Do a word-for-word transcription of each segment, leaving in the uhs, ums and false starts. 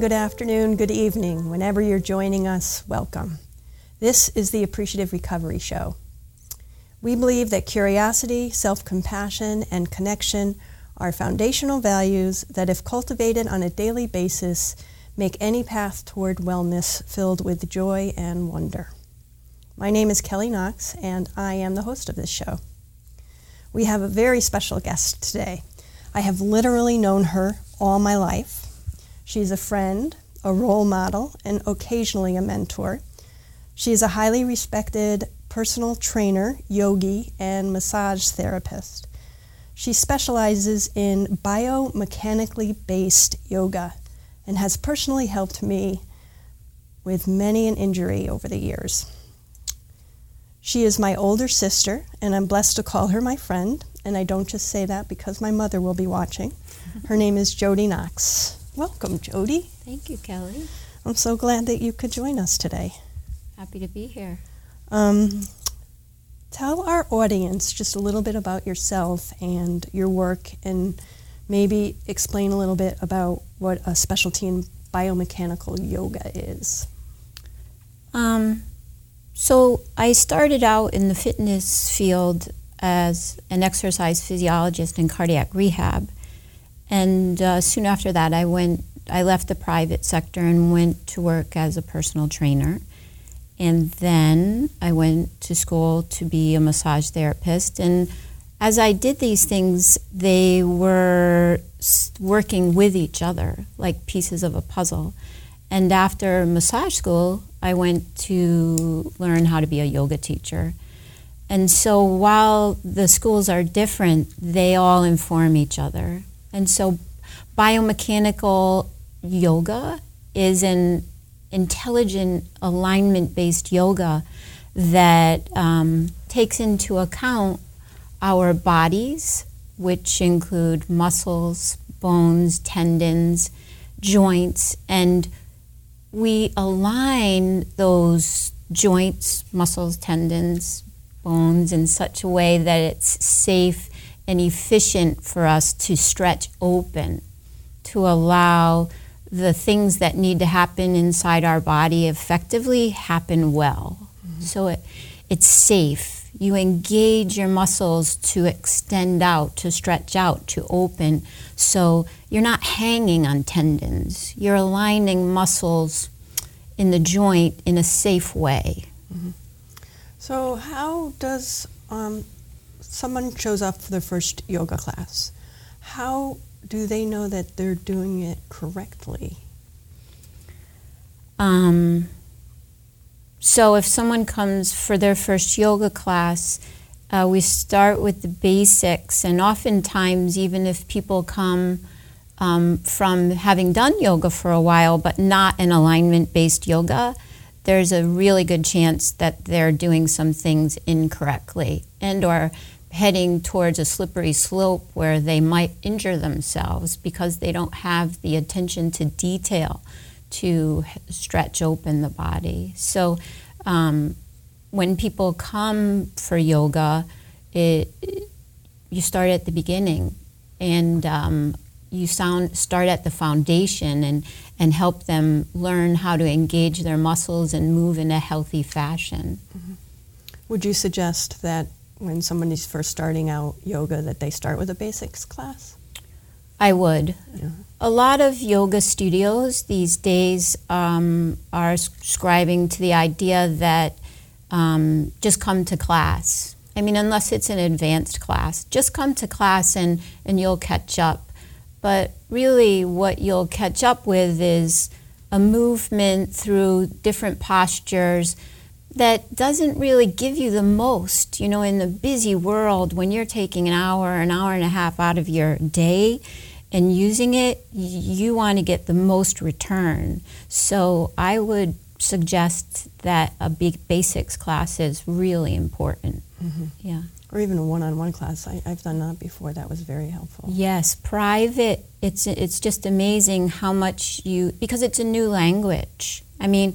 morning, good afternoon, good evening. Whenever you're joining us, welcome. This is the Appreciative Recovery Show. We believe that curiosity, self-compassion, and connection are foundational values that, if cultivated on a daily basis, make any path toward wellness filled with joy and wonder. My name is Kelly Knox, and I am the host of this show. We have a very special guest today. I have literally known her all my life. She's a friend, a role model, and occasionally a mentor. She is a highly respected personal trainer, yogi, and massage therapist. She specializes in biomechanically based yoga and has personally helped me with many an injury over the years. She is my older sister, and I'm blessed to call her my friend, and I don't just say that because my mother will be watching. Her name is Jodi Knox. Welcome, Jodi. Thank you, Kelly. I'm so glad that you could join us today. Happy to be here. Um, tell our audience just a little bit about yourself and your work, and maybe explain a little bit about what a specialty in biomechanical yoga is. Um, so I started out in the fitness field as an exercise physiologist in cardiac rehab. And uh, soon after that, I went. I left the private sector and went to work as a personal trainer. And then I went to school to be a massage therapist. And as I did these things, they were working with each other, like pieces of a puzzle. And after massage school, I went to learn how to be a yoga teacher. And so while the schools are different, they all inform each other. And so biomechanical yoga is an intelligent alignment-based yoga that um, takes into account our bodies, which include muscles, bones, tendons, joints, and we align those joints, muscles, tendons, bones in such a way that it's safe and efficient for us to stretch open, to allow the things that need to happen inside our body effectively happen well. Mm-hmm. So it, it's safe. You engage your muscles to extend out, to stretch out, to open. So you're not hanging on tendons. You're aligning muscles in the joint in a safe way. Mm-hmm. So how does... Um someone shows up for their first yoga class, how do they know that they're doing it correctly? Um, so if someone comes for their first yoga class, uh, we start with the basics, and oftentimes even if people come um, from having done yoga for a while but not an alignment-based yoga, there's a really good chance that they're doing some things incorrectly and or heading towards a slippery slope where they might injure themselves because they don't have the attention to detail to stretch open the body. So um, when people come for yoga, it, it, you start at the beginning and um, you sound, start at the foundation and, and help them learn how to engage their muscles and move in a healthy fashion. Mm-hmm. Would you suggest that when somebody's first starting out yoga that they start with a basics class? I would. Yeah. A lot of yoga studios these days um, are subscribing to the idea that um, just come to class. I mean, unless it's an advanced class, just come to class and, and you'll catch up. But really what you'll catch up with is a movement through different postures that doesn't really give you the most. You know, in the busy world, when you're taking an hour, an hour and a half out of your day and using it, you want to get the most return. So I would suggest that a big basics class is really important. Mm-hmm. Yeah. Or even a one-on-one class. I, I've done that before. That was very helpful. Yes, private. It's it's just amazing how much you, because it's a new language. I mean,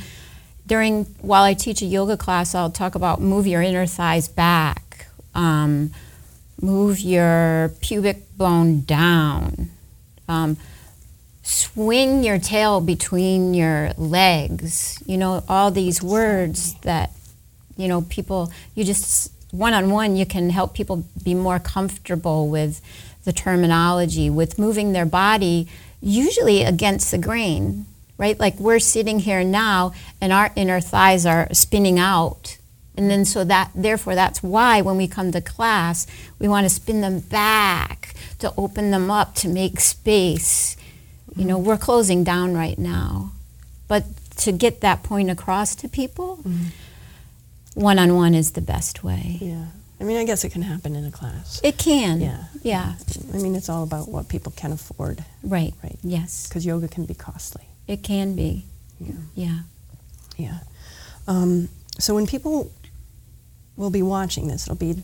During, while I teach a yoga class, I'll talk about move your inner thighs back, um, move your pubic bone down. Um, swing your tail between your legs, you know, all these words that, you know, people, you just, one-on-one, you can help people be more comfortable with the terminology, with moving their body, usually against the grain, right? Like we're sitting here now and our inner thighs are spinning out. And then so that, therefore, that's why when we come to class, we want to spin them back to open them up, to make space. You know, we're closing down right now. But to get that point across to people, mm-hmm. one-on-one is the best way. Yeah. I mean, I guess it can happen in a class. It can. Yeah. Yeah. I mean, it's all about what people can afford. Right. Right. Yes. Because yoga can be costly. It can be. Yeah. Yeah. Yeah. Um, so when people will be watching this, it'll be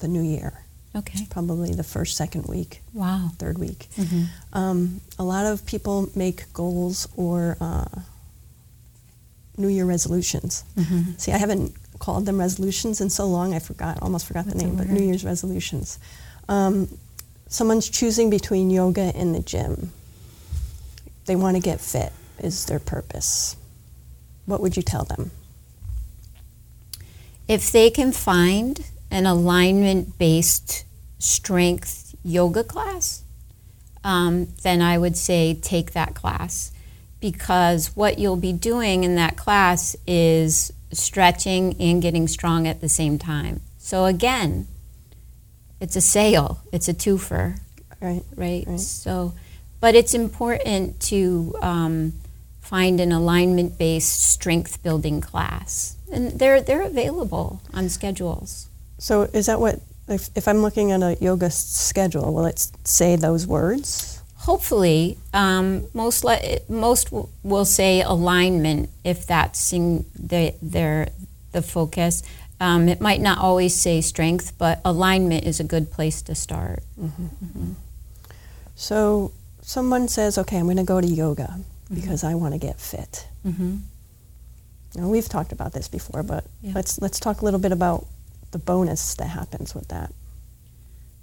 the new year. Okay. Probably the first, second week. Wow. Third week. Mm-hmm. Um, a lot of people make goals or uh, New Year resolutions. Mm-hmm. See, I haven't called them resolutions in so long I forgot, almost forgot That's the name, but New Year's resolutions. Um, someone's choosing between yoga and the gym. They want to get fit is their purpose. What would you tell them? If they can find an alignment-based strength yoga class, um, then I would say take that class, because what you'll be doing in that class is stretching and getting strong at the same time. So again, it's a sale, it's a twofer, right? Right. right. So, but it's important to um, find an alignment-based strength-building class, and they're they're available on schedules. So is that what, if, if I'm looking at a yoga schedule, will it say those words? Hopefully. Um, most le- most w- will say alignment if that's in the, their, the focus. Um, it might not always say strength, but alignment is a good place to start. Mm-hmm. Mm-hmm. So someone says, okay, I'm going to go to yoga because mm-hmm. I want to get fit. Mm-hmm. Now, we've talked about this before, but yeah. let's let's talk a little bit about the bonus that happens with that.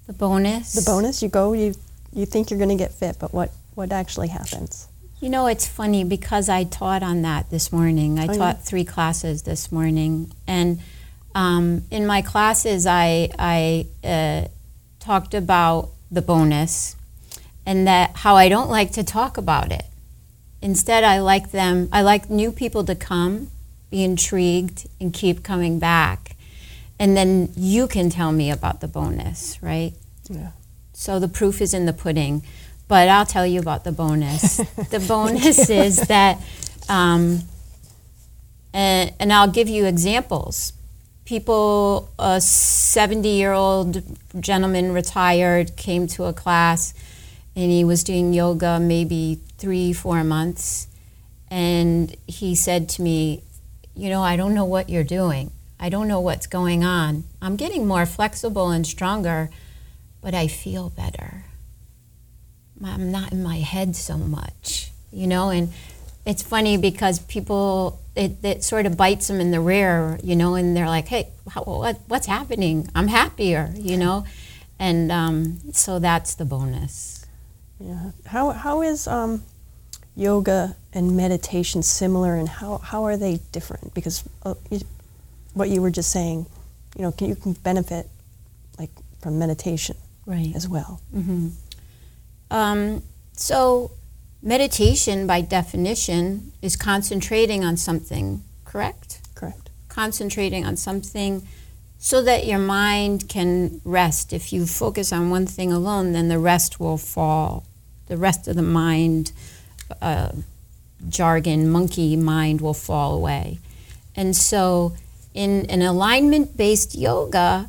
The bonus? The bonus, you go, you you think you're going to get fit, but what, what actually happens? You know, it's funny because I taught on that this morning. I oh, taught yeah. three classes this morning. And um, in my classes, I, I uh, talked about the bonus and that how I don't like to talk about it. Instead, I like them, I like new people to come, be intrigued, and keep coming back. And then you can tell me about the bonus, right? Yeah. So the proof is in the pudding, but I'll tell you about the bonus. The bonus is that, um, and, and I'll give you examples. People, a seventy-year-old gentleman, retired, came to a class, and he was doing yoga maybe three, four months, and he said to me, you know, I don't know what you're doing. I don't know what's going on. I'm getting more flexible and stronger, but I feel better. I'm not in my head so much, you know? And it's funny because people, it, it sort of bites them in the rear, you know, and they're like, hey, how, what, what's happening? I'm happier, you know? And um, so that's the bonus. Yeah. How How is um, yoga and meditation similar, and how, how are they different? Because uh, you, what you were just saying, you know, can, you can benefit like from meditation right. as well. Mm-hmm. Um, so meditation by definition is concentrating on something, correct? Correct. Concentrating on something so that your mind can rest. If you focus on one thing alone, then the rest will fall. The rest of the mind, uh, jargon, monkey mind will fall away. And so in an alignment-based yoga,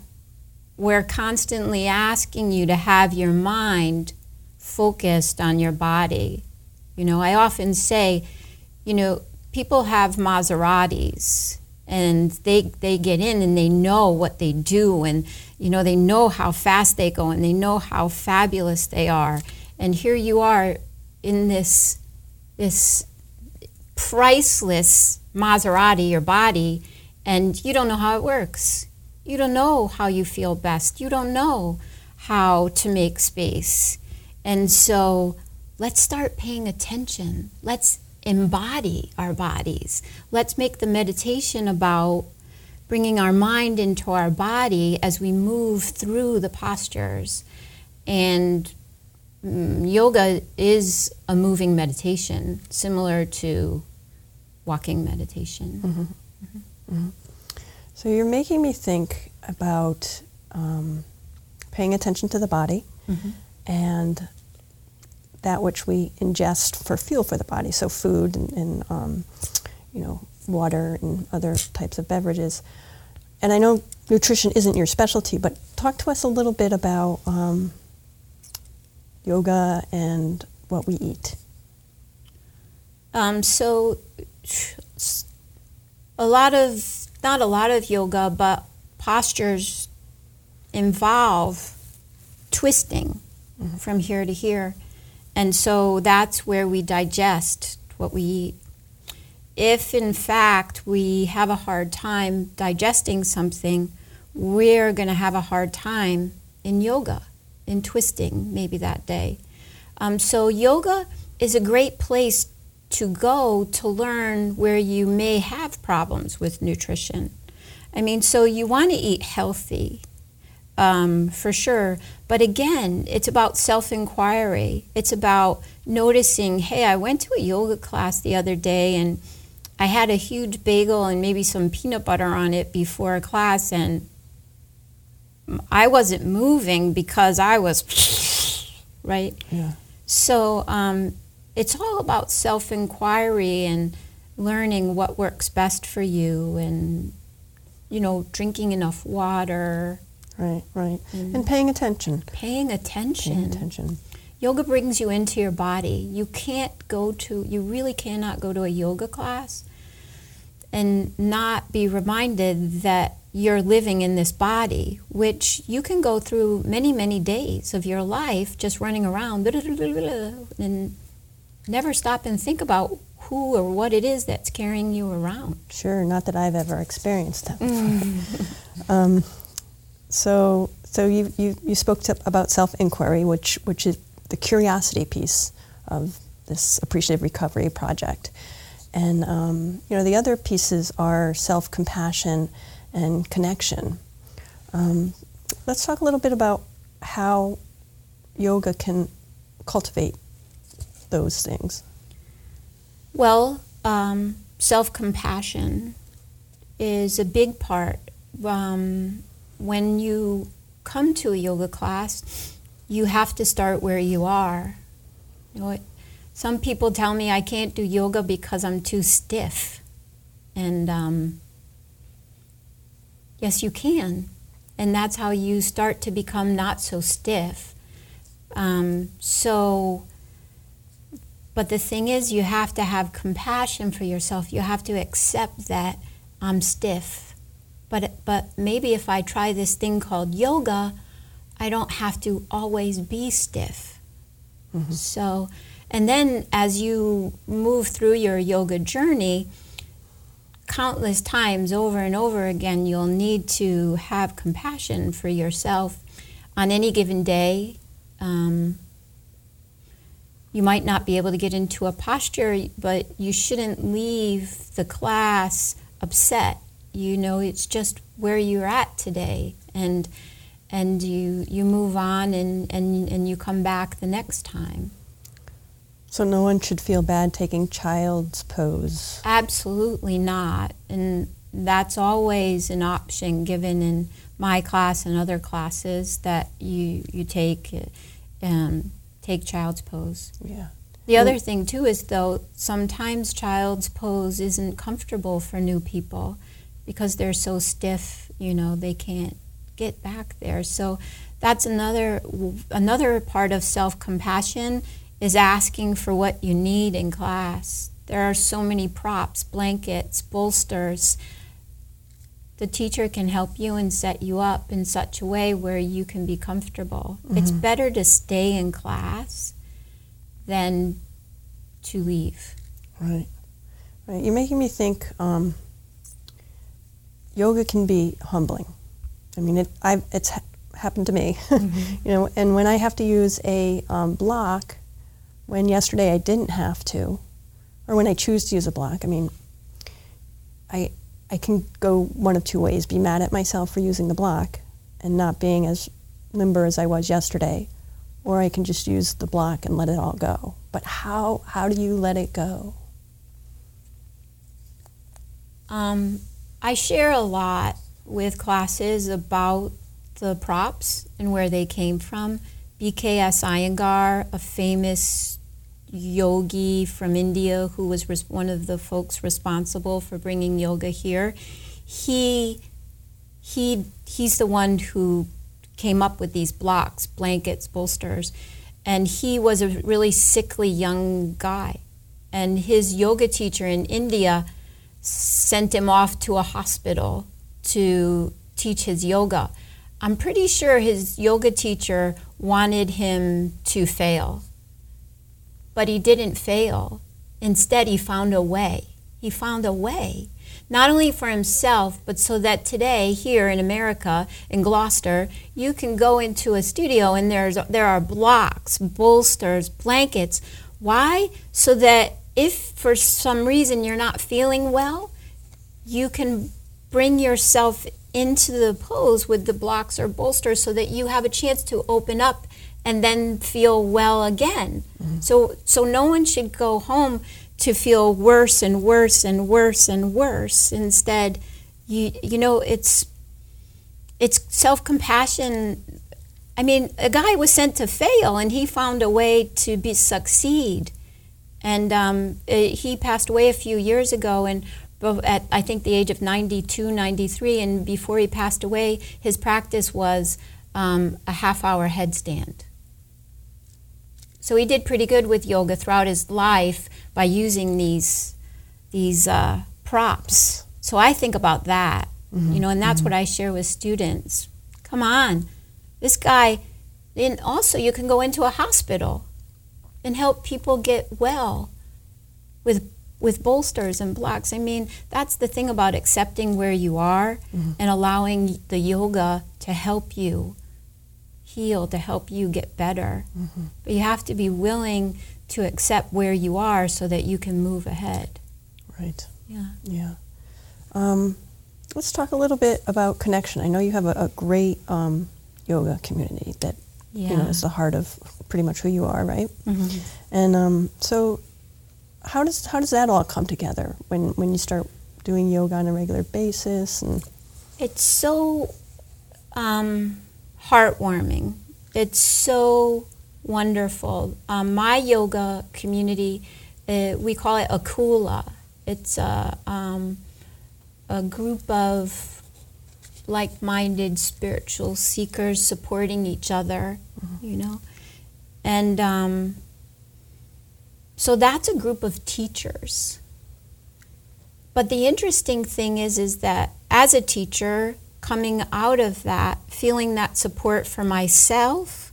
we're constantly asking you to have your mind focused on your body. You know, I often say, you know, people have Maseratis, and they they get in and they know what they do, and, you know, they know how fast they go, and they know how fabulous they are. And here you are in this, this priceless Maserati, your body, and you don't know how it works. You don't know how you feel best. You don't know how to make space. And so let's start paying attention. Let's embody our bodies. Let's make the meditation about bringing our mind into our body as we move through the postures. And mm, yoga is a moving meditation, similar to walking meditation. Mm-hmm. Mm-hmm. Mm-hmm. So you're making me think about um, paying attention to the body, mm-hmm. and that which we ingest for fuel for the body, so food and, and um, you know, water and other types of beverages. And I know nutrition isn't your specialty, but talk to us a little bit about um, yoga and what we eat. Um, so a lot of, not a lot of yoga, but postures involve twisting mm-hmm. from here to here. And so that's where we digest what we eat. If, in fact, we have a hard time digesting something, we're going to have a hard time in yoga, in twisting maybe that day. Um, so yoga is a great place to go to learn where you may have problems with nutrition. I mean, so you want to eat healthy, um, for sure. But again, it's about self-inquiry. It's about noticing, hey, I went to a yoga class the other day and I had a huge bagel and maybe some peanut butter on it before class, and I wasn't moving because I was, right? Yeah. So um, it's all about self-inquiry and learning what works best for you and, you know, drinking enough water. Right, right. And, and paying attention. Paying attention. Paying attention. Yoga brings you into your body. You can't go to, you really cannot go to a yoga class and not be reminded that you're living in this body, which you can go through many, many days of your life just running around and never stop and think about who or what it is that's carrying you around. Sure, not that I've ever experienced that before. um, so so you, you, you spoke to, about self-inquiry, which which is the curiosity piece of this Appreciative Recovery Project. And um, you know, the other pieces are self-compassion and connection. Um, let's talk a little bit about how yoga can cultivate those things. Well, um, self-compassion is a big part. Um, when you come to a yoga class, you have to start where you are. You know, it, some people tell me I can't do yoga because I'm too stiff. And um, yes, you can. And that's how you start to become not so stiff. Um, so, but the thing is, you have to have compassion for yourself. You have to accept that I'm stiff. But, but maybe if I try this thing called yoga, I don't have to always be stiff. Mm-hmm. So, and then as you move through your yoga journey, countless times over and over again, you'll need to have compassion for yourself on any given day. Um, you might not be able to get into a posture, but you shouldn't leave the class upset. You know, it's just where you're at today. And and you you move on and, and, and you come back the next time. So no one should feel bad taking child's pose? Absolutely not. And that's always an option given in my class and other classes that you, you take um, take child's pose. Yeah. The other thing, too, is though sometimes child's pose isn't comfortable for new people because they're so stiff, you know, they can't get back there. So that's another another part of self-compassion is asking for what you need in class. There are so many props, blankets, bolsters. The teacher can help you and set you up in such a way where you can be comfortable. Mm-hmm. It's better to stay in class than to leave. Right. Right. You're making me think um, yoga can be humbling. I mean, it, I've, it's ha- happened to me, mm-hmm. you know, and when I have to use a um, block, when yesterday I didn't have to, or when I choose to use a block. I mean, I I can go one of two ways, be mad at myself for using the block and not being as limber as I was yesterday, or I can just use the block and let it all go. But how how do you let it go? Um, I share a lot with classes about the props and where they came from. B K S Iyengar, a famous yogi from India who was res- one of the folks responsible for bringing yoga here, he he he's the one who came up with these blocks, blankets, bolsters. And he was a really sickly young guy. And his yoga teacher in India sent him off to a hospital to teach his yoga. I'm pretty sure his yoga teacher wanted him to fail, but he didn't fail. Instead, he found a way. He found a way, not only for himself, but so that today here in America, in Gloucester, you can go into a studio and there's there are blocks, bolsters, blankets. Why? So that if for some reason you're not feeling well, you can bring yourself into the pose with the blocks or bolsters so that you have a chance to open up and then feel well again. Mm-hmm. So so no one should go home to feel worse and worse and worse and worse. Instead, you you know, it's it's self-compassion. I mean, a guy was sent to fail and he found a way to be succeed. And um, it, he passed away a few years ago, and at I think the age of ninety-two, ninety-three, and before he passed away, his practice was um, a half-hour headstand. So he did pretty good with yoga throughout his life by using these these uh, props. So I think about that, mm-hmm. you know, and that's mm-hmm. what I share with students. Come on, this guy. And also, you can go into a hospital and help people get well with with bolsters and blocks. I mean, that's the thing about accepting where you are mm-hmm. and allowing the yoga to help you heal, to help you get better. Mm-hmm. But you have to be willing to accept where you are so that you can move ahead. Right. Yeah. Yeah. Um, let's talk a little bit about connection. I know you have a, a great um, yoga community that yeah. you know is the heart of pretty much who you are, right? Mm-hmm. And um, so how does how does that all come together when, when you start doing yoga on a regular basis? And it's so um, heartwarming. It's so wonderful. Um, my yoga community, uh, we call it Akula. It's a, um, a group of like-minded spiritual seekers supporting each other, mm-hmm. you know? And um, so that's a group of teachers. But the interesting thing is, is that as a teacher, coming out of that, feeling that support for myself,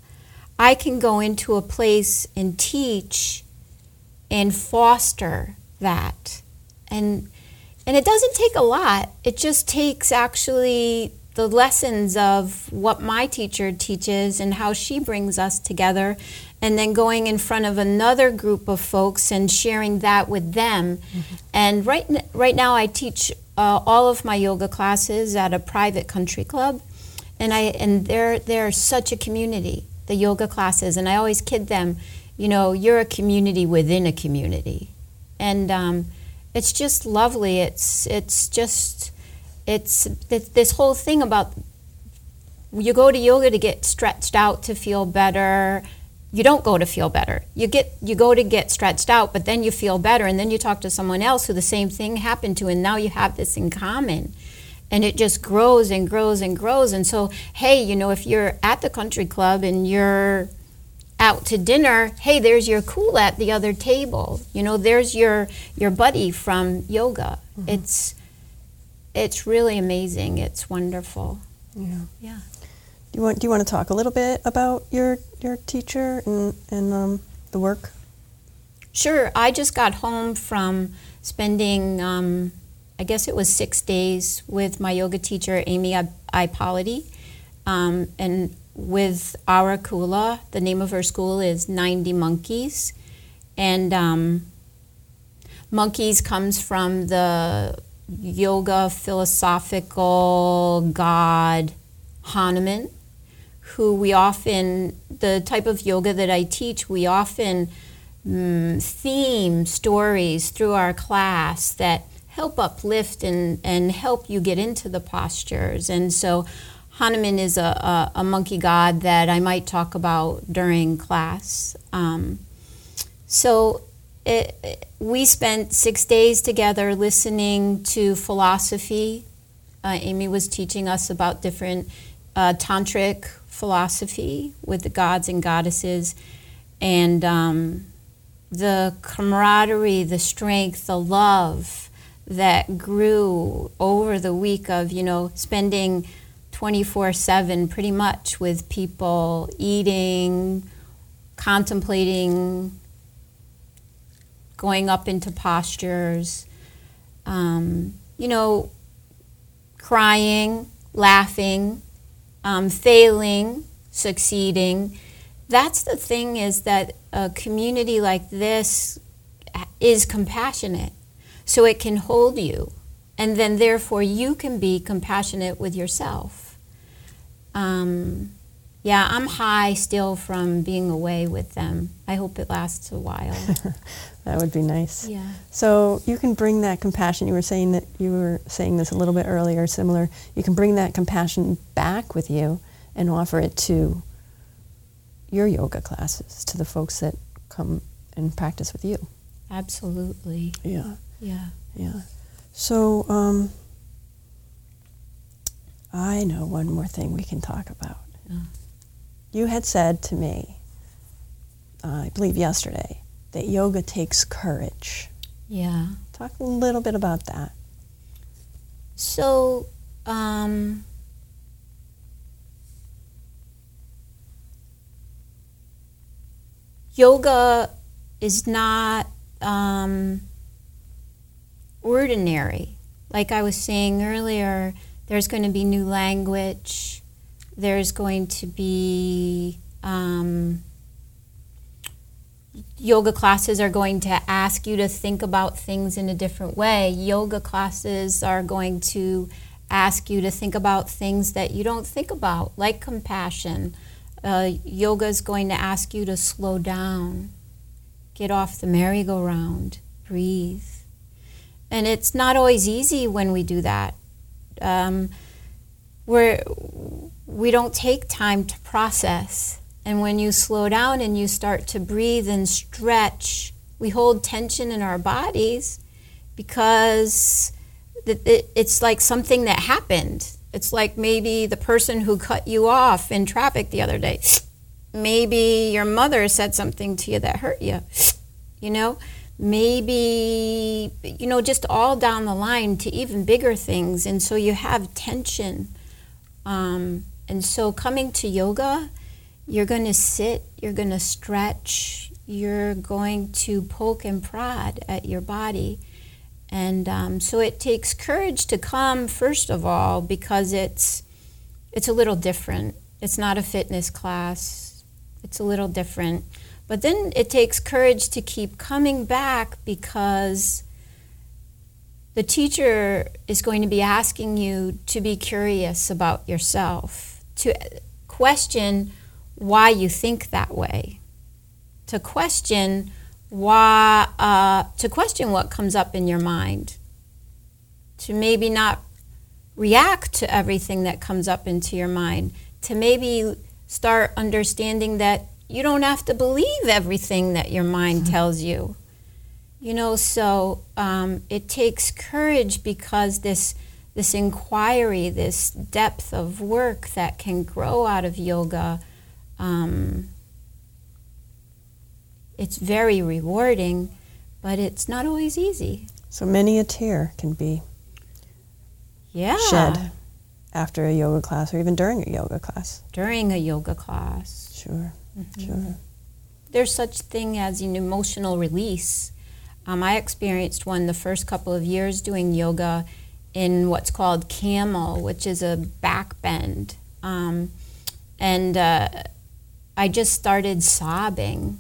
I can go into a place and teach and foster that. And and it doesn't take a lot. It just takes actually the lessons of what my teacher teaches and how she brings us together, and then going in front of another group of folks and sharing that with them. Mm-hmm. And right right now I teach uh, all of my yoga classes at a private country club, and I and they're they're such a community, the yoga classes. And I always kid them, you know, you're a community within a community. And um, it's just lovely. It's it's just It's this whole thing about you go to yoga to get stretched out to feel better. You don't go to feel better. You get you go to get stretched out, but then you feel better, and then you talk to someone else who the same thing happened to, and now you have this in common. And it just grows and grows and grows. And so, hey, you know, if you're at the country club and you're out to dinner, hey, there's your cool at the other table. You know, there's your your buddy from yoga. Mm-hmm. It's... It's really amazing. It's wonderful. Yeah. Yeah. Do you want Do you want to talk a little bit about your your teacher and and um, the work? Sure. I just got home from spending, um, I guess it was six days with my yoga teacher Amy Ipolity, um, and with our Akula. The name of her school is ninety Monkeys, And um, monkeys comes from the yoga philosophical god Hanuman, who we often, the type of yoga that I teach, we often mm, theme stories through our class that help uplift and, and help you get into the postures. And so Hanuman is a, a, a monkey god that I might talk about during class. Um, so it, it, we spent six days together listening to philosophy. Uh, Amy was teaching us about different uh, tantric philosophy with the gods and goddesses. And um, the camaraderie, the strength, the love that grew over the week of, you know, spending twenty-four seven pretty much with people, eating, contemplating, going up into postures, um, you know, crying, laughing, um, failing, succeeding. That's the thing, is that a community like this is compassionate. So it can hold you, and then therefore you can be compassionate with yourself. Um, yeah, I'm high still from being away with them. I hope it lasts a while. That would be nice. Yeah. So you can bring that compassion. You were saying that you were saying this a little bit earlier, similar. You can bring that compassion back with you and offer it to your yoga classes, to the folks that come and practice with you. Absolutely. Yeah. Yeah. Yeah. So um, I know one more thing we can talk about. Oh. You had said to me, uh, I believe yesterday, that yoga takes courage. Yeah. Talk a little bit about that. So um, yoga is not... Um, ordinary. Like I was saying earlier, there's going to be new language, there's going to be um, yoga classes are going to ask you to think about things in a different way. Yoga classes are going to ask you to think about things that you don't think about, like compassion. Uh, yoga is going to ask you to slow down, get off the merry-go-round, breathe. And it's not always easy when we do that. Um, we're, we don't take time to process. And when you slow down and you start to breathe and stretch, we hold tension in our bodies because it's like something that happened. It's like maybe the person who cut you off in traffic the other day. Maybe your mother said something to you that hurt you, you know? Maybe, you know, just all down the line to even bigger things. And so you have tension. Um, and so coming to yoga, you're going to sit, you're going to stretch, you're going to poke and prod at your body. And um, so it takes courage to come, first of all, because it's it's a little different. It's not a fitness class. It's a little different. But then it takes courage to keep coming back, because the teacher is going to be asking you to be curious about yourself, to question why you think that way, to question why, uh, to question what comes up in your mind, to maybe not react to everything that comes up into your mind, to maybe start understanding that you don't have to believe everything that your mind tells you. You know, so um, it takes courage, because this this inquiry, this depth of work that can grow out of yoga, um, it's very rewarding, but it's not always easy. So many a tear can be yeah. shed after a yoga class, or even during a yoga class. During a yoga class. Sure. Mm-hmm. Sure. There's such thing as an emotional release. Um, I experienced one the first couple of years doing yoga in what's called camel, which is a back bend. Um, and uh, I just started sobbing.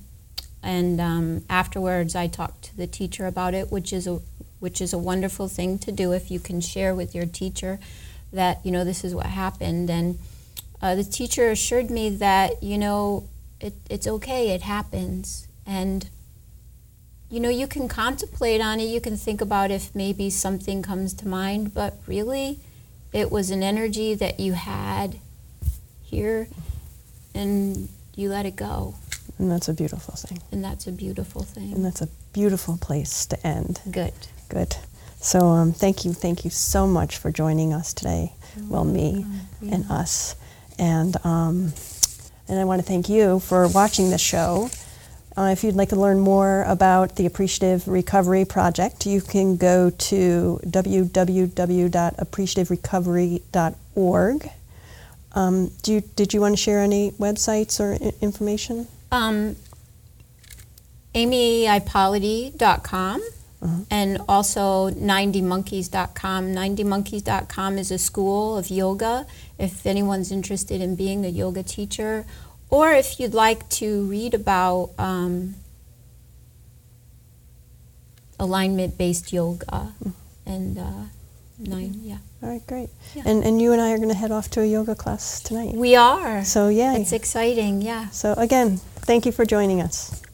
And um, afterwards, I talked to the teacher about it, which is a which is a wonderful thing to do if you can share with your teacher that, you know, this is what happened. And uh, the teacher assured me that, you know, it, it's okay, it happens. And, you know, you can contemplate on it, you can think about if maybe something comes to mind, but really it was an energy that you had here and you let it go. And that's a beautiful thing. And that's a beautiful thing. And that's a beautiful place to end. Good. Good. So um, thank you, thank you so much for joining us today. Oh, well, me yeah. and us. And um, and I want to thank you for watching this show. Uh, if you'd like to learn more about the Appreciative Recovery Project, you can go to w w w dot appreciative recovery dot org. Um, do you, did you want to share any websites or I- information? Um, amy ipolity dot com. Uh-huh. And also ninety monkeys dot com. ninety monkeys dot com is a school of yoga. If anyone's interested in being a yoga teacher, or if you'd like to read about um, alignment-based yoga, mm. and uh, nine, yeah. All right, great. Yeah. And and you and I are going to head off to a yoga class tonight. We are. So yeah, it's exciting. Yeah. So again, thank you for joining us.